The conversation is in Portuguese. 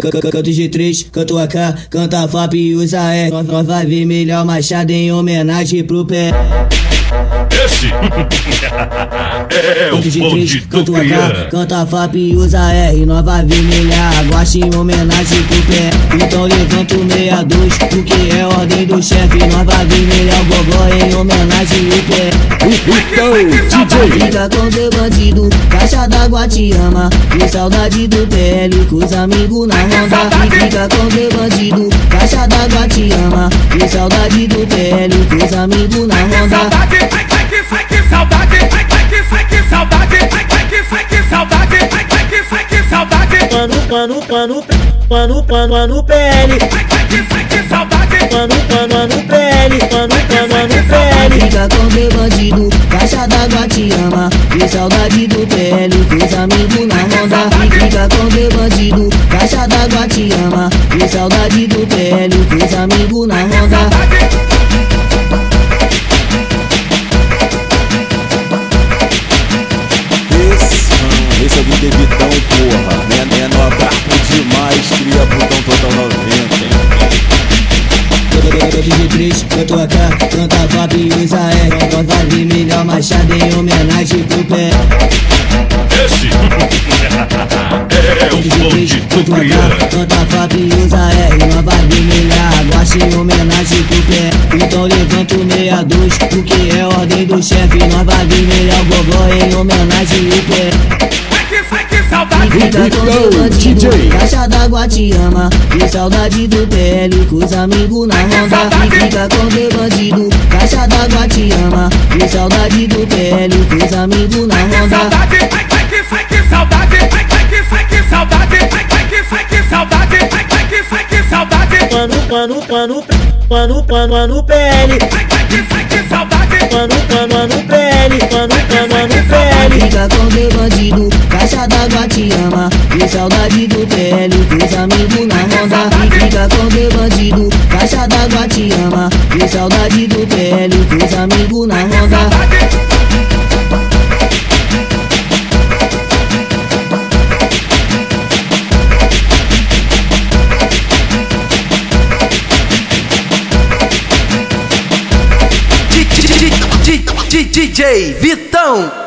Canta G3, canta o AK, canta a FAP e usa E. Nós vai ver melhor Machado em homenagem pro P.L. Esse é o bonde do Crian. Canta a FAP e usa R, nós vai vermelhar, guache em homenagem pro P.L. Então levanta o 62, porque é ordem do chefe. Nós vai vermelhar o gogó em homenagem ao P.L. Então, DJ fica com teu bandido, caixa d'água te ama. E saudade do P.L, com os amigos na ronda. Fica com teu bandido, caixa d'água te ama. E saudade do P.L, com os amigos na ronda. Ai que saudade, ai que saudade, ai que saudade, ai que saudade. Pano PL. Ai que saudade, pano PL, pano PL. Fica com meu bandido, caixa d'água te ama. E saudade do PL, com os amigos na ronda. Fica com meu bandido, caixa d'água te ama. E saudade do PL, com os amigos na ronda. Esse é o DJ Vitão, porra, né, no abraço demais, cria botão total 90, hein? DJ3, canto a K, canta a FAP e usa E. Nós vai ver melhor Machado em homenagem pro P.L. Esse é o bonde do Crian. Canta a FAP e usa E. Nós vai ver melhor, guache em homenagem pro P.L. Então levanta o 62, porque é ordem do chefe. Nós vai ver melhor o gogó em homenagem ao P.L. Fica com meu bandido, caixa d'água te ama. E saudade do P.L, com os amigos na ronda. Fica com meu bandido, caixa d'água te ama. E saudade do P.L, com os amigos na ronda. Ai que saudade, que saudade, que saudade, que saudade. Pano P.L. Que saudade, pano P.L, pano P.L. Fica com meu bandido, caixa d'água te ama. E saudade do P.L, com os amigos na ronda. Fica com meu bandido, caixa d'água te ama. E saudade do P.L, com os amigos na ronda. DJ Vitão.